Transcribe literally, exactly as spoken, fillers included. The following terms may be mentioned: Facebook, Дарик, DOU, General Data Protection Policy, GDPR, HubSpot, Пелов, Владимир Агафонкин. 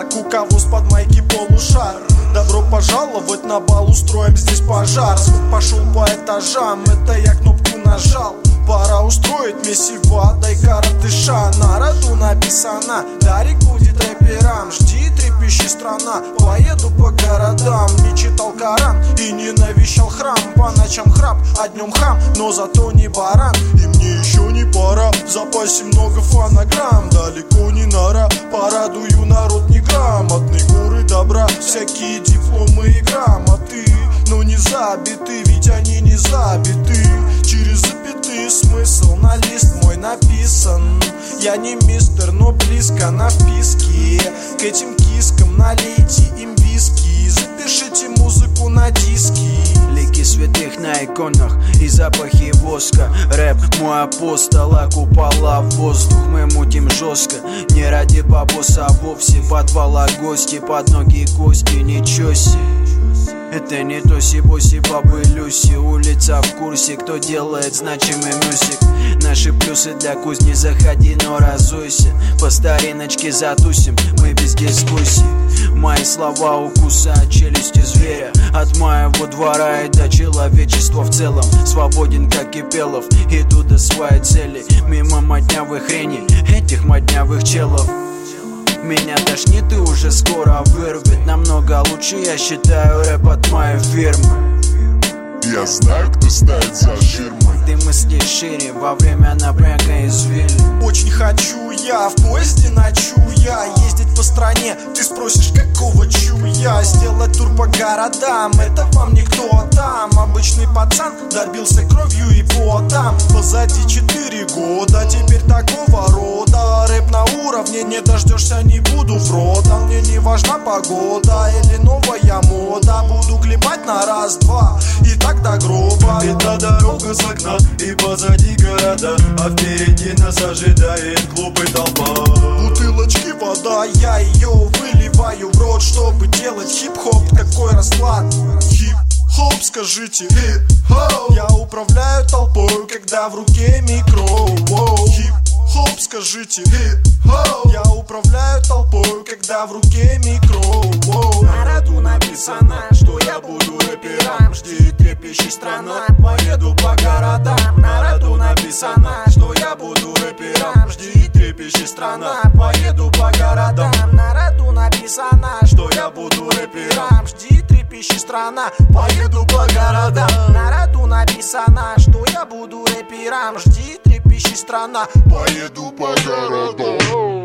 пожар, у кого с-под майки полушар. Добро пожаловать на бал, устроим здесь пожар. Звук пошел по этажам, это я кнопку нажал. Пора устроить месиво, дай коротыша. Народу написано, Дарик будет рэпером. Жди, трепещи страна, поеду по городам. Не читал Коран и не навещал храм. По ночам храп, а днем хам, но зато не баран. И мне еще не пора, в запасе много фонограмм. Далеко не нора, порадую народ неграмотный. Горы добра, всякие дипломы и грамоты. Но не забиты, ведь они не забиты. Через запятые смысл на лист мой написан. Я не мистер, но близко на вписке. К этим кискам налейте им виски. Запишите музыку на диски. Лики святых на иконах и запахи воска. Рэп мой апостол, а купола в воздух. Мы мутим жестко, не ради бабоса, а вовсе. Подвала гости, под ноги кости, ничего себе. Это не то си-боси, бабы Люси. Улица в курсе, кто делает значимый мюзик. Наши плюсы для кузни, заходи, но разуйся. По стариночке затусим, мы без дискуссий. Мои слова укуса от челюсти зверя. От моего двора и до человечества в целом. Свободен, как и Пелов, иду до своей цели. Мимо моднявых хрени, этих моднявых челов. Меня тошнит и уже скоро вырвет. Намного лучше, я считаю, рэп от моей фирмы. Я знаю, кто стоит за ширмой. Ты мысли шире, во время напряга извили. Очень хочу я, в поезде ночу я. Ездить по стране, ты спросишь, какого чуя. Сделать тур по городам, это вам никто, а там обычный пацан добился кровью и потом. Позади четыре года, теперь такого рода. Рэп на уровне, не дождешься, не буду в рот. А мне не важна погода или новая мода. Буду клепать на раз-два и так до гроба. Это дорога с окна и позади города, а впереди нас ожидает клуб и толпа. Бутылочки вода, я ее выливаю в рот, чтобы делать хип-хоп, такой расклад. Хип-хоп, скажите, хип-хоп. Я управляю толпой, когда в руке микро. Хип-хоп, скажите, хип-хоп. Я управляю толпой, когда в руке микро. Народу написано, что я буду рэпером. Жди, трепещи страна, поеду по городам. Народу написано, что я буду рэпером. Жди, трепещи страна, поеду по городам. Народу написано, что я буду рэпером. Жди, трепещи страна, поеду по городам. Народу написано, что я буду рэпером. Жди, трепещи страна, поеду по городам.